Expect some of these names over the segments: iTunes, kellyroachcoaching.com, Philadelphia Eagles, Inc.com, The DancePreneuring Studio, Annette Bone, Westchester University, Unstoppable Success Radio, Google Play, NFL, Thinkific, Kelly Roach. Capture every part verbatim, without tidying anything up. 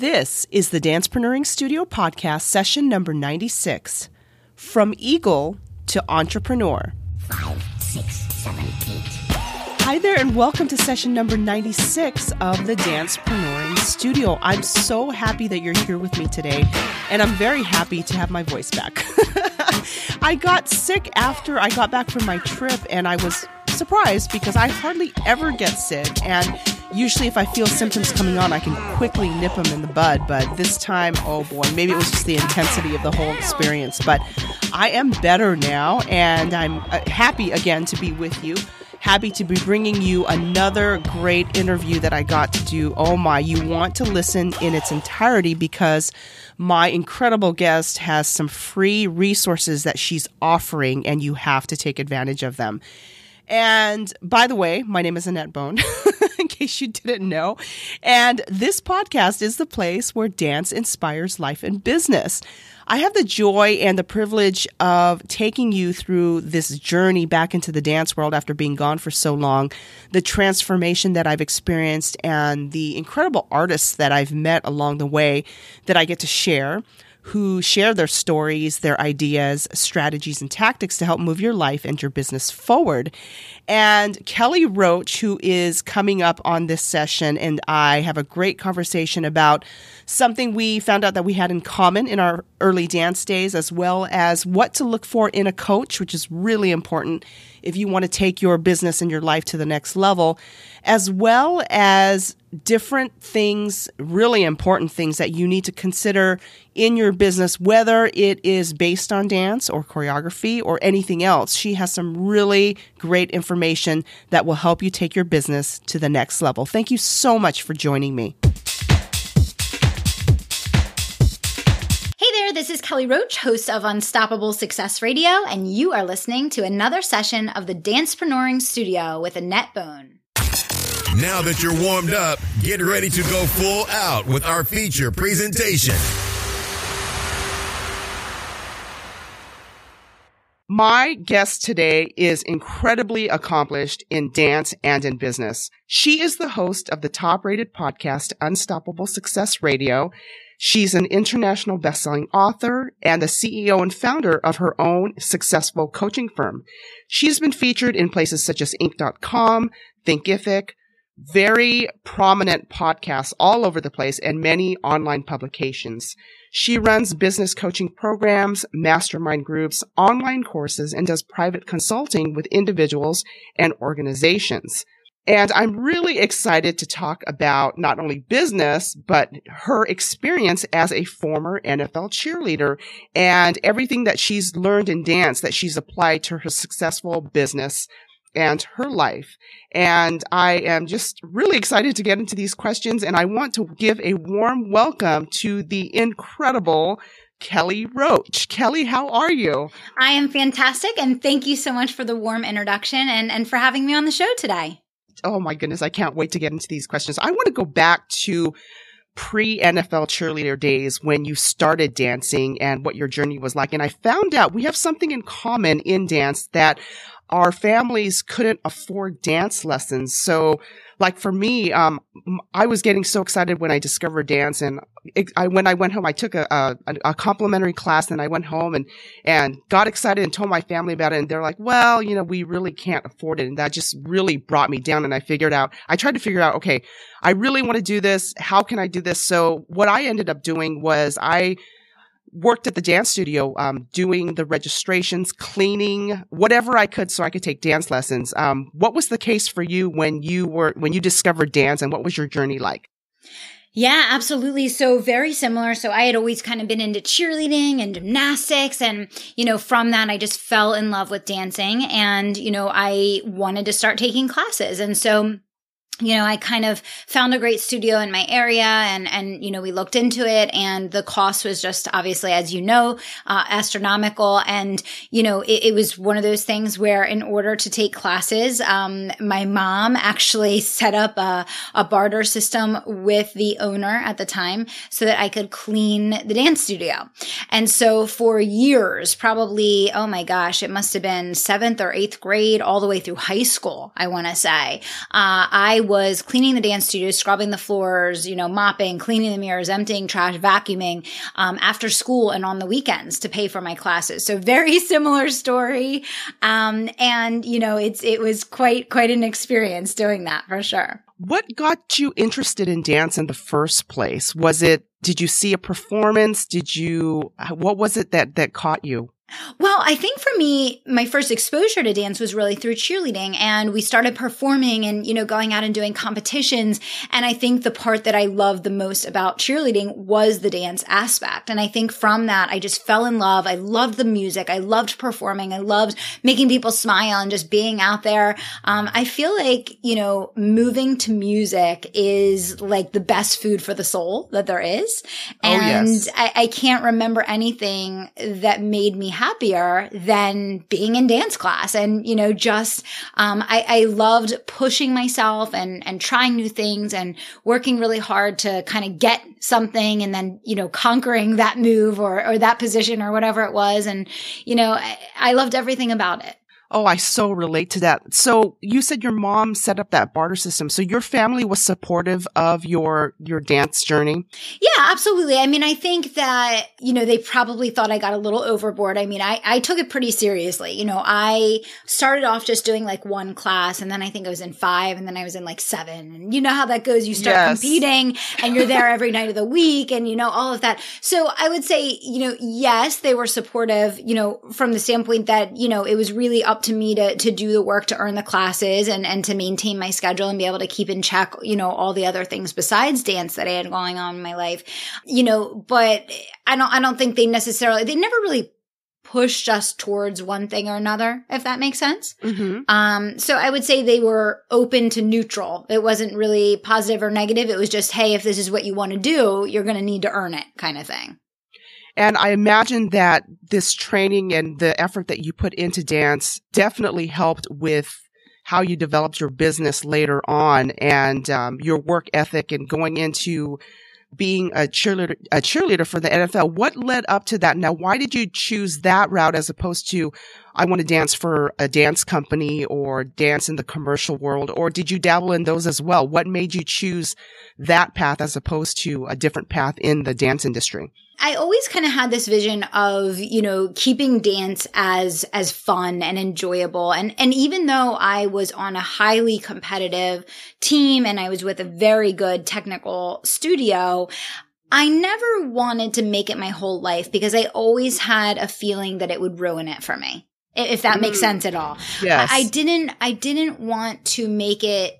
This is the DancePreneuring Studio podcast, session number ninety-six, From Eagle to Entrepreneur. Five, six, seven, eight. Hi there, and welcome to session number ninety-six of the DancePreneuring Studio. I'm so happy that you're here with me today, and I'm very happy to have my voice back. I got sick after I got back from my trip, and I was surprised because I hardly ever get sick, and usually if I feel symptoms coming on, I can quickly nip them in the bud, but this time, oh boy, maybe it was just the intensity of the whole experience, but I am better now, and I'm happy again to be with you. Happy to be bringing you another great interview that I got to do. Oh my, you want to listen in its entirety because my incredible guest has some free resources that she's offering and you have to take advantage of them. And by the way, my name is Annette Bone, in case you didn't know. And this podcast is the place where dance inspires life and business. I have the joy and the privilege of taking you through this journey back into the dance world after being gone for so long, the transformation that I've experienced and the incredible artists that I've met along the way that I get to share, who share their stories, their ideas, strategies, and tactics to help move your life and your business forward. And Kelly Roach, who is coming up on this session, and I have a great conversation about something we found out that we had in common in our early dance days, as well as what to look for in a coach, which is really important if you want to take your business and your life to the next level, as well as different things, really important things that you need to consider in your business, whether it is based on dance or choreography or anything else. She has some really great information that will help you take your business to the next level. Thank you so much for joining me. Hey there, this is Kelly Roach, host of Unstoppable Success Radio, and you are listening to another session of the DancePreneuring Studio with Annette Bone. Now that you're warmed up, get ready to go full out with our feature presentation. My guest today is incredibly accomplished in dance and in business. She is the host of the top-rated podcast, Unstoppable Success Radio. She's an international best-selling author and the C E O and founder of her own successful coaching firm. She's been featured in places such as Inc dot com, Thinkific, very prominent podcasts all over the place, and many online publications. She runs business coaching programs, mastermind groups, online courses, and does private consulting with individuals and organizations. And I'm really excited to talk about not only business, but her experience as a former N F L cheerleader and everything that she's learned in dance that she's applied to her successful business and her life. And I am just really excited to get into these questions. And I want to give a warm welcome to the incredible Kelly Roach. Kelly, how are you? I am fantastic. And thank you so much for the warm introduction and, and for having me on the show today. Oh my goodness. I can't wait to get into these questions. I want to go back to pre-N F L cheerleader days when you started dancing and what your journey was like. And I found out we have something in common in dance that our families couldn't afford dance lessons. So like for me, um, I was getting so excited when I discovered dance, and it, I, when I went home, I took a, a, a complimentary class, and I went home and, and got excited and told my family about it. And they're like, well, you know, we really can't afford it. And that just really brought me down. And I figured out, I tried to figure out, okay, I really want to do this. How can I do this? So what I ended up doing was I worked at the dance studio, um, doing the registrations, cleaning, whatever I could so I could take dance lessons. Um, what was the case for you when you were, when you discovered dance, and what was your journey like? Yeah, absolutely. So very similar. So I had always kind of been into cheerleading and gymnastics. And, you know, from that, I just fell in love with dancing, and, you know, I wanted to start taking classes. And so, you know, I kind of found a great studio in my area, and, and, you know, we looked into it, and the cost was just obviously, as you know, uh, astronomical. And, you know, it, it was one of those things where in order to take classes, um, my mom actually set up a, a barter system with the owner at the time so that I could clean the dance studio. And so for years, probably, oh my gosh, it must have been seventh or eighth grade all the way through high school, I want to say, uh, I was cleaning the dance studio, scrubbing the floors, you know, mopping, cleaning the mirrors, emptying trash, vacuuming um, after school and on the weekends to pay for my classes. So very similar story. Um, and, you know, it's it was quite quite an experience doing that for sure. What got you interested in dance in the first place? Was it, did you see a performance? Did you, what was it that, that caught you? Well, I think for me, my first exposure to dance was really through cheerleading, and we started performing and, you know, going out and doing competitions. And I think the part that I loved the most about cheerleading was the dance aspect. And I think from that, I just fell in love. I loved the music. I loved performing. I loved making people smile and just being out there. Um, I feel like, you know, moving to music is like the best food for the soul that there is. And oh, yes. I, I can't remember anything that made me happy. happier than being in dance class. And, you know, just, um, I, I loved pushing myself and, and trying new things and working really hard to kind of get something and then, you know, conquering that move or, or that position or whatever it was. And, you know, I, I loved everything about it. Oh, I so relate to that. So you said your mom set up that barter system. So your family was supportive of your your dance journey? Yeah, absolutely. I mean, I think that, you know, they probably thought I got a little overboard. I mean, I, I took it pretty seriously. You know, I started off just doing like one class, and then I think I was in five, and then I was in like seven. And you know how that goes. You start yes. competing and you're there every night of the week and, you know, all of that. So I would say, you know, yes, they were supportive, you know, from the standpoint that, you know, it was really up to me to, to do the work to earn the classes and, and to maintain my schedule and be able to keep in check, you know, all the other things besides dance that I had going on in my life, you know, but I don't, I don't think they necessarily, they never really pushed us towards one thing or another, if that makes sense. Mm-hmm. Um, so I would say they were open to neutral. It wasn't really positive or negative. It was just, hey, if this is what you want to do, you're going to need to earn it kind of thing. And I imagine that this training and the effort that you put into dance definitely helped with how you developed your business later on and um, your work ethic and going into being a cheerleader, a cheerleader for the N F L. What led up to that? Now, why did you choose that route as opposed to, I want to dance for a dance company or dance in the commercial world? Or did you dabble in those as well? What made you choose that path as opposed to a different path in the dance industry? I always kind of had this vision of, you know, keeping dance as, as fun and enjoyable. And, and even though I was on a highly competitive team and I was with a very good technical studio, I never wanted to make it my whole life because I always had a feeling that it would ruin it for me, if that makes sense at all. Yes. I, I didn't, I didn't want to make it.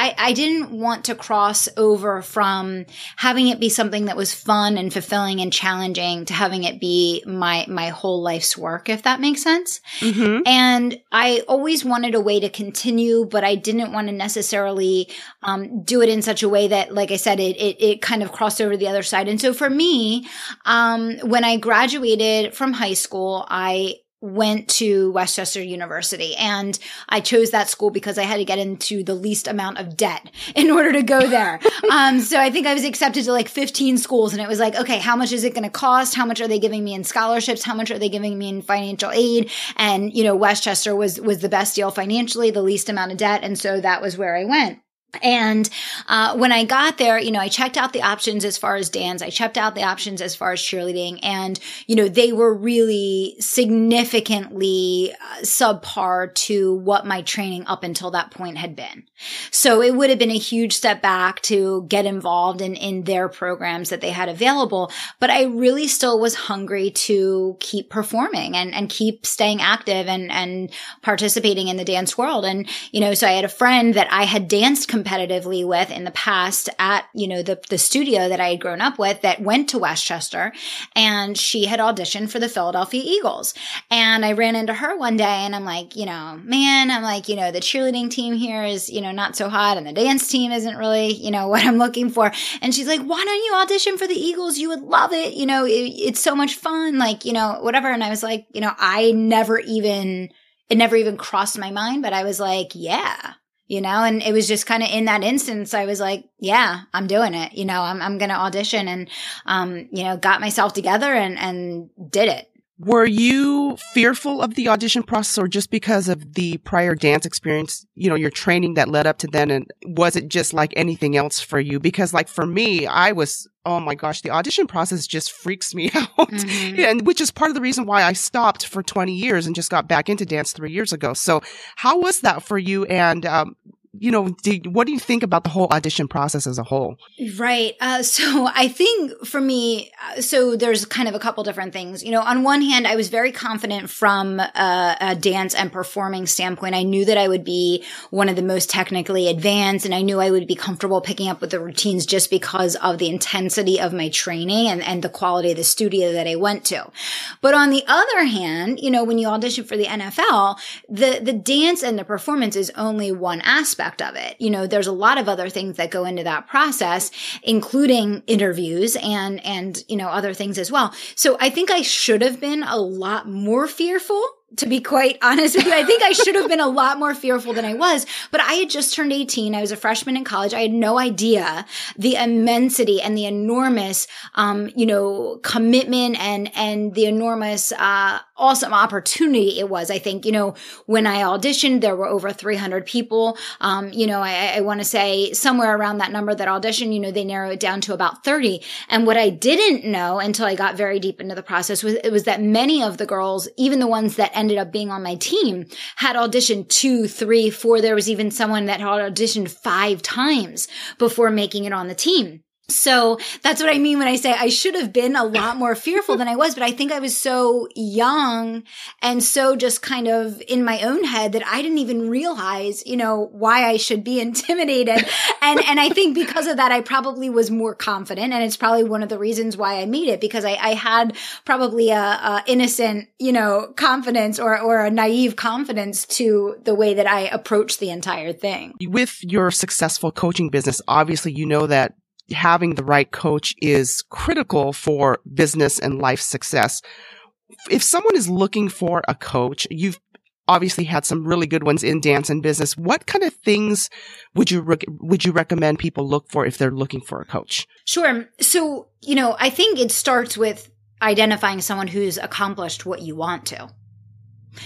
I, I didn't want to cross over from having it be something that was fun and fulfilling and challenging to having it be my my whole life's work, if that makes sense. Mm-hmm. And I always wanted a way to continue, but I didn't want to necessarily um, do it in such a way that, like I said, it, it it kind of crossed over to the other side. And so for me, um, when I graduated from high school, I went to Westchester University, and I chose that school because I had to get into the least amount of debt in order to go there. um, so I think I was accepted to like fifteen schools, and it was like, okay, how much is it going to cost? How much are they giving me in scholarships? How much are they giving me in financial aid? And, you know, Westchester was, was the best deal financially, the least amount of debt. And so that was where I went. And, uh, when I got there, you know, I checked out the options as far as dance. I checked out the options as far as cheerleading. And, you know, they were really significantly uh, subpar to what my training up until that point had been. So it would have been a huge step back to get involved in, in their programs that they had available. But I really still was hungry to keep performing and, and keep staying active and, and participating in the dance world. And, you know, so I had a friend that I had danced competitively with in the past at, you know, the, the studio that I had grown up with that went to Westchester, and she had auditioned for the Philadelphia Eagles. And I ran into her one day and I'm like, you know, man, I'm like, you know, the cheerleading team here is, you know, not so hot, and the dance team isn't really, you know, what I'm looking for. And she's like, why don't you audition for the Eagles? You would love it. You know, it, it's so much fun, like, you know, whatever. And I was like, you know, I never even, it never even crossed my mind, but I was like, yeah. You know, and it was just kind of in that instance, I was like, yeah, I'm doing it. You know, I'm, I'm going to audition, and, um, you know, got myself together and, and did it. Were you fearful of the audition process, or just because of the prior dance experience, you know, your training that led up to then? And was it just like anything else for you? Because like for me, I was, oh my gosh, the audition process just freaks me out. Mm-hmm. And which is part of the reason why I stopped for twenty years and just got back into dance three years ago. So how was that for you? And, um, you know, did, what do you think about the whole audition process as a whole? Right. Uh, so I think for me, so there's kind of a couple different things. You know, on one hand, I was very confident from a, a dance and performing standpoint. I knew that I would be one of the most technically advanced, and I knew I would be comfortable picking up with the routines just because of the intensity of my training and, and the quality of the studio that I went to. But on the other hand, you know, when you audition for the N F L, the, the dance and the performance is only one aspect of it. You know, there's a lot of other things that go into that process, including interviews and, and, you know, other things as well. So I think I should have been a lot more fearful. To be quite honest with you, I think I should have been a lot more fearful than I was, but I had just turned eighteen. I was a freshman in college. I had no idea the immensity and the enormous, um, you know, commitment and, and the enormous, uh, awesome opportunity it was. I think, you know, when I auditioned, there were over three hundred people. Um, you know, I, I want to say somewhere around that number that auditioned, you know, they narrowed it down to about thirty. And what I didn't know until I got very deep into the process was, it was that many of the girls, even the ones that ended up being on my team, had auditioned two, three, four. There was even someone that had auditioned five times before making it on the team. So that's what I mean when I say I should have been a lot more fearful than I was, but I think I was so young and so just kind of in my own head that I didn't even realize, you know, why I should be intimidated. And, and I think because of that, I probably was more confident. And it's probably one of the reasons why I made it, because I, I had probably a, a innocent, you know, confidence or, or a naive confidence to the way that I approached the entire thing. With your successful coaching business, obviously, you know that having the right coach is critical for business and life success. If someone is looking for a coach, you've obviously had some really good ones in dance and business. What kind of things would you rec- would you recommend people look for if they're looking for a coach? Sure. So, you know, I think it starts with identifying someone who's accomplished what you want to.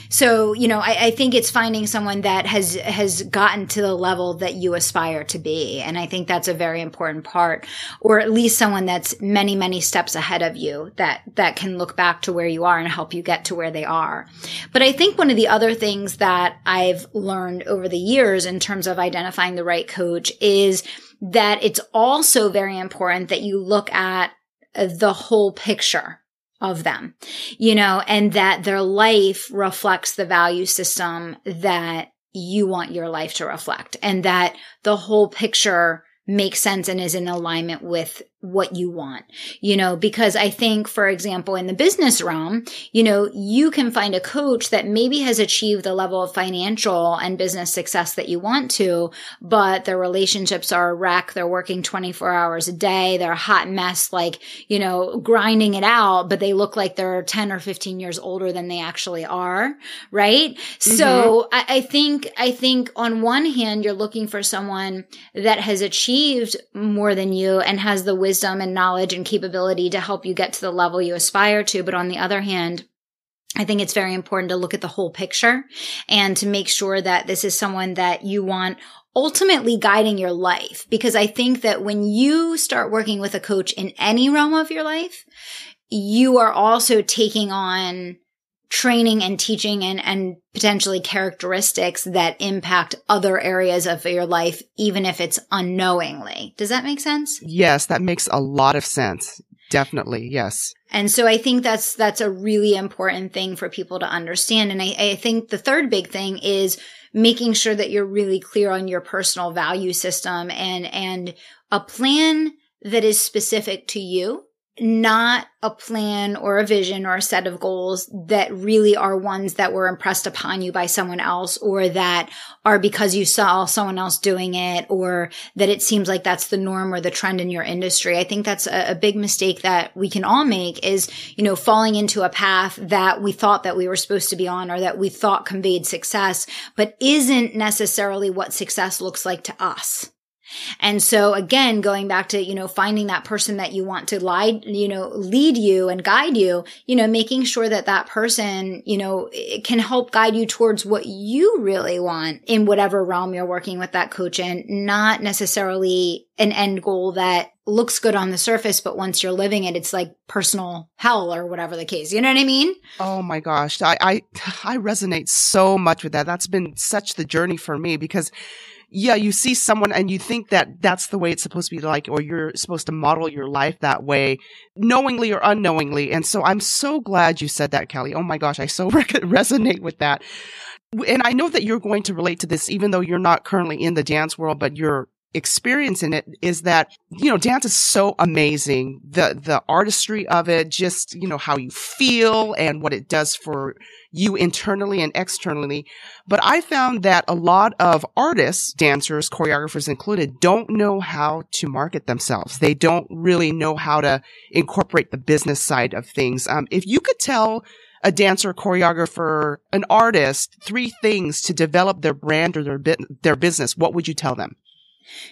So, you know, I, I think it's finding someone that has, has gotten to the level that you aspire to be. And I think that's a very important part, or at least someone that's many, many steps ahead of you that, that can look back to where you are and help you get to where they are. But I think one of the other things that I've learned over the years in terms of identifying the right coach is that it's also very important that you look at the whole picture of them, you know, and that their life reflects the value system that you want your life to reflect, and that the whole picture makes sense and is in alignment with what you want, you know, because I think, for example, in the business realm, you know, you can find a coach that maybe has achieved the level of financial and business success that you want to, but their relationships are a wreck. They're working twenty-four hours a day. They're a hot mess, like, you know, grinding it out, but they look like they're ten or fifteen years older than they actually are. Right. Mm-hmm. So I, I think, I think on one hand, you're looking for someone that has achieved more than you and has the wisdom Wisdom and knowledge and capability to help you get to the level you aspire to. But on the other hand, I think it's very important to look at the whole picture and to make sure that this is someone that you want ultimately guiding your life. Because I think that when you start working with a coach in any realm of your life, you are also taking on training and teaching and, and potentially characteristics that impact other areas of your life, even if it's unknowingly. Does that make sense? Yes, that makes a lot of sense. Definitely. Yes. And so I think that's, that's a really important thing for people to understand. And I, I think the third big thing is making sure that you're really clear on your personal value system and, and a plan that is specific to you. Not a plan or a vision or a set of goals that really are ones that were impressed upon you by someone else, or that are because you saw someone else doing it, or that it seems like that's the norm or the trend in your industry. I think that's a, a big mistake that we can all make is, you know, falling into a path that we thought that we were supposed to be on, or that we thought conveyed success, but isn't necessarily what success looks like to us. And so again, going back to, you know, finding that person that you want to lead, you know, lead you and guide you, you know, making sure that that person, you know, can help guide you towards what you really want in whatever realm you're working with that coach in, not necessarily an end goal that looks good on the surface, but once you're living it, it's like personal hell or whatever the case. You know what I mean? Oh my gosh. I, I, I resonate so much with that. That's been such the journey for me because yeah, you see someone and you think that that's the way it's supposed to be like, or you're supposed to model your life that way, knowingly or unknowingly. And so I'm so glad you said that, Kelly. Oh my gosh, I so re- resonate with that. And I know that you're going to relate to this, even though you're not currently in the dance world, but you're experience in it is that, you know, dance is so amazing. The, the artistry of it, just, you know, how you feel and what it does for you internally and externally. But I found that a lot of artists, dancers, choreographers included, don't know how to market themselves. They don't really know how to incorporate the business side of things. Um, if you could tell a dancer, choreographer, an artist, three things to develop their brand or their, bi- their business, what would you tell them?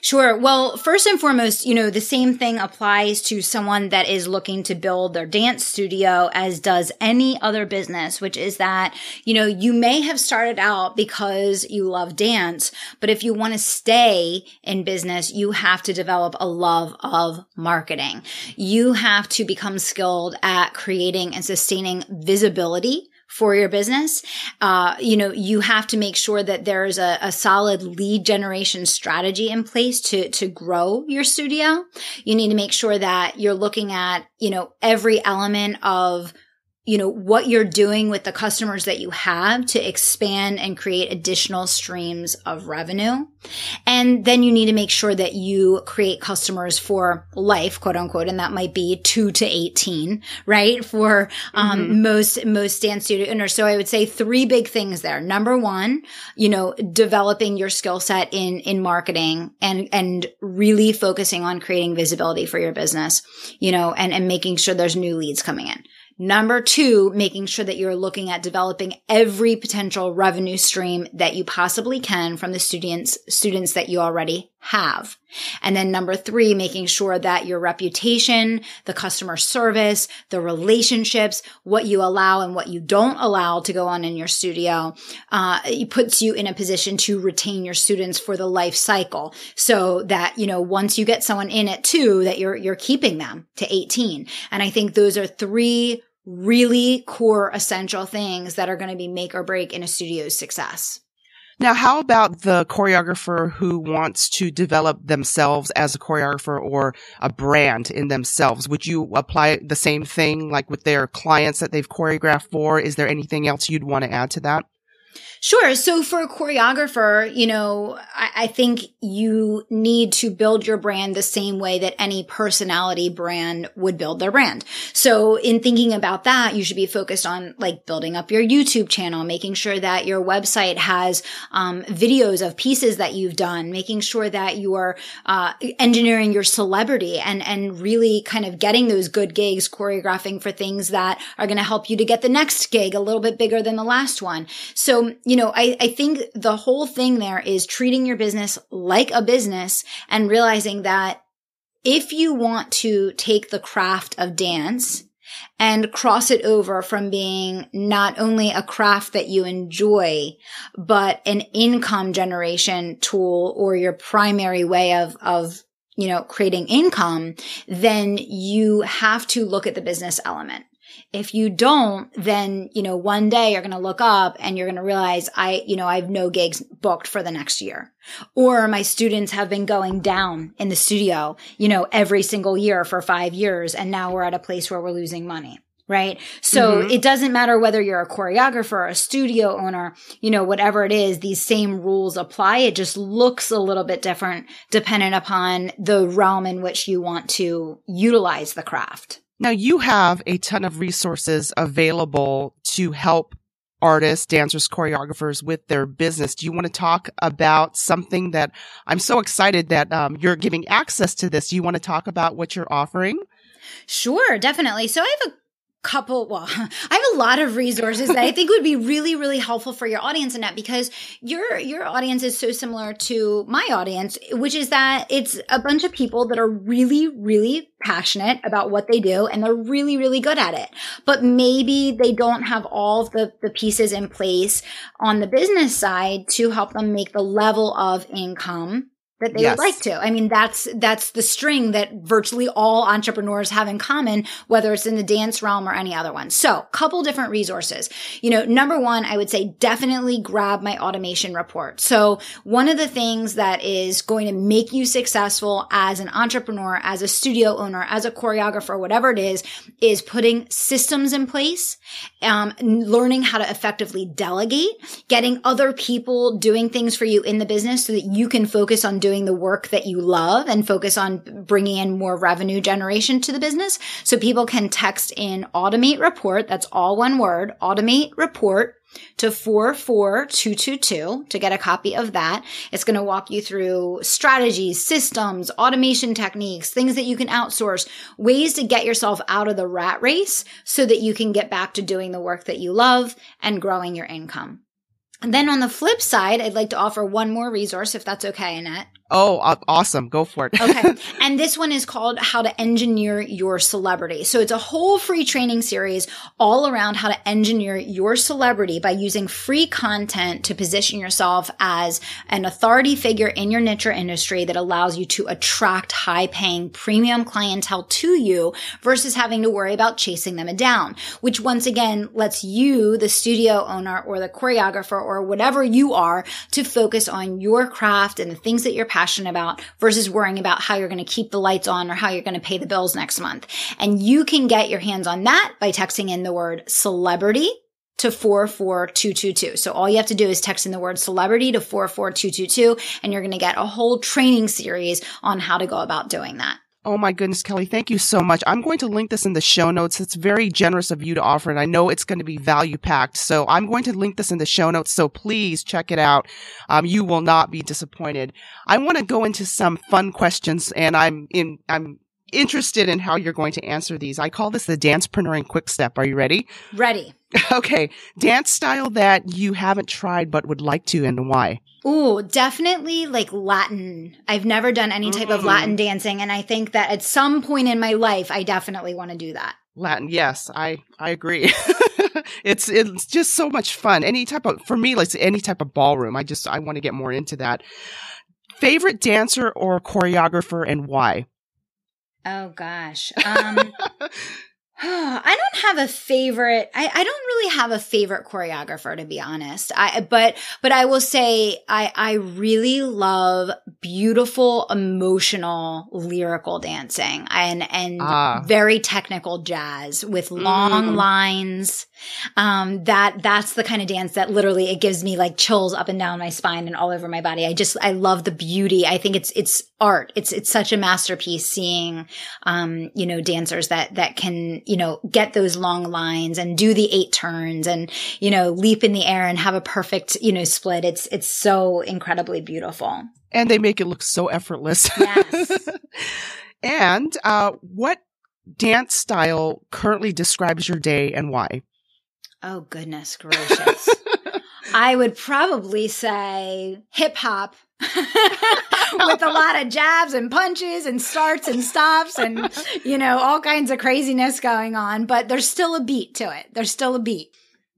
Sure. Well, first and foremost, you know, the same thing applies to someone that is looking to build their dance studio as does any other business, which is that, you know, you may have started out because you love dance, but if you want to stay in business, you have to develop a love of marketing. You have to become skilled at creating and sustaining visibility for your business. Uh, you know, you have to make sure that there's a, a solid lead generation strategy in place to, to grow your studio. You need to make sure that you're looking at, you know, every element of, you know, what you're doing with the customers that you have to expand and create additional streams of revenue. And then you need to make sure that you create customers for life, quote unquote. And that might be two to eighteen, right? For, um, mm-hmm. most, most dance studio owners. So I would say three big things there. Number one, you know, developing your skill set in, in marketing and, and really focusing on creating visibility for your business, you know, and, and making sure there's new leads coming in. Number two, making sure that you're looking at developing every potential revenue stream that you possibly can from the students, students that you already have. And then number three, making sure that your reputation, the customer service, the relationships, what you allow and what you don't allow to go on in your studio, uh, it puts you in a position to retain your students for the life cycle so that, you know, once you get someone in at two, that you're, you're keeping them to eighteen. And I think those are three really core essential things that are going to be make or break in a studio's success. Now, how about the choreographer who wants to develop themselves as a choreographer or a brand in themselves? Would you apply the same thing like with their clients that they've choreographed for? Is there anything else you'd want to add to that? Sure. So for a choreographer, you know, I, I think you need to build your brand the same way that any personality brand would build their brand. So in thinking about that, you should be focused on like building up your YouTube channel, making sure that your website has um, videos of pieces that you've done, making sure that you are uh, engineering your celebrity and, and really kind of getting those good gigs, choreographing for things that are going to help you to get the next gig a little bit bigger than the last one. So, you know, I, I think the whole thing there is treating your business like a business and realizing that if you want to take the craft of dance and cross it over from being not only a craft that you enjoy, but an income generation tool or your primary way of, of, you know, creating income, then you have to look at the business element. If you don't, then, you know, one day you're going to look up and you're going to realize I, you know, I have no gigs booked for the next year, or my students have been going down in the studio, you know, every single year for five years. And now we're at a place where we're losing money. Right. So mm-hmm. It doesn't matter whether you're a choreographer, a studio owner, you know, whatever it is, these same rules apply. It just looks a little bit different dependent upon the realm in which you want to utilize the craft. Now, you have a ton of resources available to help artists, dancers, choreographers with their business. Do you want to talk about something that I'm so excited that um, you're giving access to this? Do you want to talk about what you're offering? Sure, definitely. So I have a couple, well, I have a lot of resources that I think would be really, really helpful for your audience, Annette, because your, your audience is so similar to my audience, which is that it's a bunch of people that are really, really passionate about what they do and they're really, really good at it. But maybe they don't have all of the, the pieces in place on the business side to help them make the level of income that they yes. would like to. I mean, that's, that's the string that virtually all entrepreneurs have in common, whether it's in the dance realm or any other one. So couple different resources. You know, number one, I would say definitely grab my automation report. So one of the things that is going to make you successful as an entrepreneur, as a studio owner, as a choreographer, whatever it is, is putting systems in place, um, learning how to effectively delegate, getting other people doing things for you in the business so that you can focus on doing doing the work that you love and focus on bringing in more revenue generation to the business. So people can text in automate report. That's all one word, automate report to four four two two two to get a copy of that. It's going to walk you through strategies, systems, automation techniques, things that you can outsource, ways to get yourself out of the rat race so that you can get back to doing the work that you love and growing your income. And then on the flip side, I'd like to offer one more resource, if that's okay, Annette. Oh, awesome. Go for it. Okay. And this one is called How to Engineer Your Celebrity. So it's a whole free training series all around how to engineer your celebrity by using free content to position yourself as an authority figure in your niche or industry that allows you to attract high-paying premium clientele to you versus having to worry about chasing them down, which once again lets you, the studio owner or the choreographer or whatever you are, to focus on your craft and the things that you're passionate passionate about versus worrying about how you're going to keep the lights on or how you're going to pay the bills next month. And you can get your hands on that by texting in the word celebrity to four four two two two. So all you have to do is text in the word celebrity to four four two two two, and you're going to get a whole training series on how to go about doing that. Oh my goodness, Kelly, thank you so much. I'm going to link this in the show notes. It's very generous of you to offer, and I know it's going to be value-packed. So I'm going to link this in the show notes, so please check it out. Um, you will not be disappointed. I want to go into some fun questions, and I'm in, I'm interested in how you're going to answer these. I call this the DancePreneuring Quick Step. Are you ready? Ready. Okay. Dance style that you haven't tried but would like to, and why? Ooh, definitely like Latin. I've never done any type mm. of Latin dancing, and I think that at some point in my life, I definitely want to do that. Latin, yes, I, I agree. It's it's just so much fun. Any type of, for me, like any type of ballroom. I just I want to get more into that. Favorite dancer or choreographer, and why? Oh gosh. Um I don't have a favorite. I, I don't really have a favorite choreographer, to be honest. I, but, but I will say I, I really love beautiful, emotional, lyrical dancing and, and ah. very technical jazz with long mm. lines. Um, that, that's the kind of dance that literally it gives me like chills up and down my spine and all over my body. I just, I love the beauty. I think it's, it's art. It's, it's such a masterpiece seeing, um, you know, dancers that, that can, you know, get those long lines and do the eight turns and, you know, leap in the air and have a perfect, you know, split. It's, it's so incredibly beautiful. And they make it look so effortless. Yes. And, uh, what dance style currently describes your day and why? Oh, goodness gracious. I would probably say hip hop. With a lot of jabs and punches and starts and stops and, you know, all kinds of craziness going on. But there's still a beat to it. There's still a beat.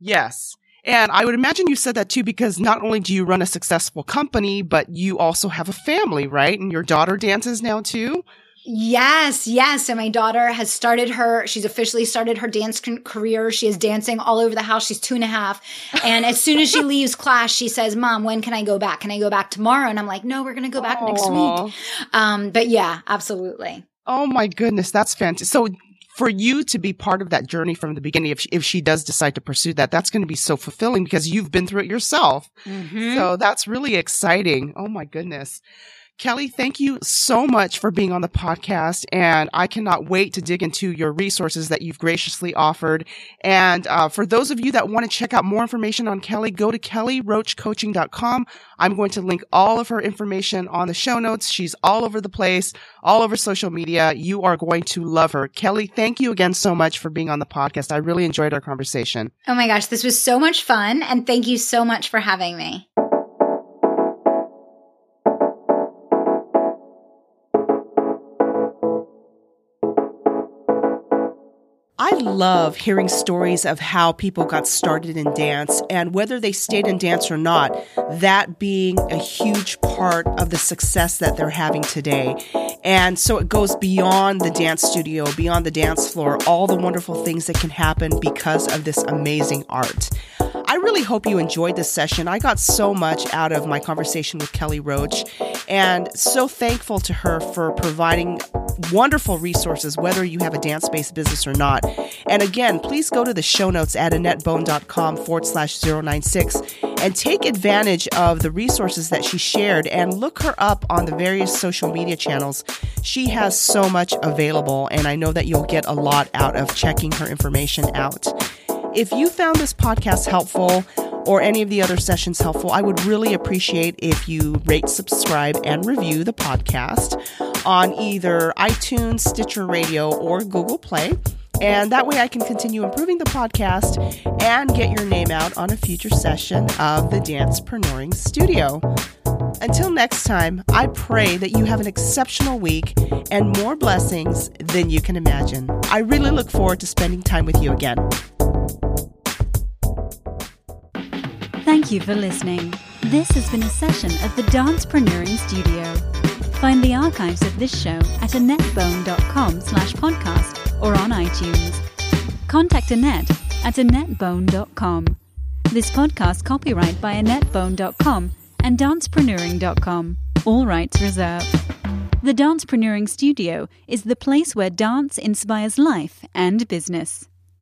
Yes. And I would imagine you said that too, because not only do you run a successful company, but you also have a family, right? And your daughter dances now too? Yes, yes. And my daughter has started her, she's officially started her dance career. She is dancing all over the house. She's two and a half. And as soon as she leaves class, she says, Mom, when can I go back? Can I go back tomorrow? And I'm like, no, we're going to go back Aww. next week. Um, but yeah, absolutely. Oh my goodness. That's fantastic. So for you to be part of that journey from the beginning, if she, if she does decide to pursue that, that's going to be so fulfilling because you've been through it yourself. Mm-hmm. So that's really exciting. Oh my goodness. Kelly, thank you so much for being on the podcast, and I cannot wait to dig into your resources that you've graciously offered. And uh, for those of you that want to check out more information on Kelly, go to kelly roach coaching dot com. I'm going to link all of her information on the show notes. She's all over the place, all over social media. You are going to love her. Kelly, thank you again so much for being on the podcast. I really enjoyed our conversation. Oh my gosh, this was so much fun, and thank you so much for having me. I love hearing stories of how people got started in dance and whether they stayed in dance or not, that being a huge part of the success that they're having today. And so it goes beyond the dance studio, beyond the dance floor, all the wonderful things that can happen because of this amazing art. I really hope you enjoyed this session. I got so much out of my conversation with Kelly Roach, and so thankful to her for providing wonderful resources, whether you have a dance-based business or not. And again, please go to the show notes at AnnetteBone.com forward slash 096 and take advantage of the resources that she shared, and look her up on the various social media channels. She has so much available, and I know that you'll get a lot out of checking her information out. If you found this podcast helpful or any of the other sessions helpful, I would really appreciate if you rate, subscribe, and review the podcast on either iTunes, Stitcher Radio, or Google Play. And that way I can continue improving the podcast and get your name out on a future session of the DancePreneuring Studio. Until next time, I pray that you have an exceptional week and more blessings than you can imagine. I really look forward to spending time with you again. Thank you for listening. This has been a session of the DancePreneuring Studio. Find the archives of this show at AnnetteBone.com slash podcast or on iTunes. Contact Annette at AnnetteBone dot com. This podcast copyright by AnnetteBone dot com and DancePreneuring dot com. All rights reserved. The DancePreneuring Studio is the place where dance inspires life and business.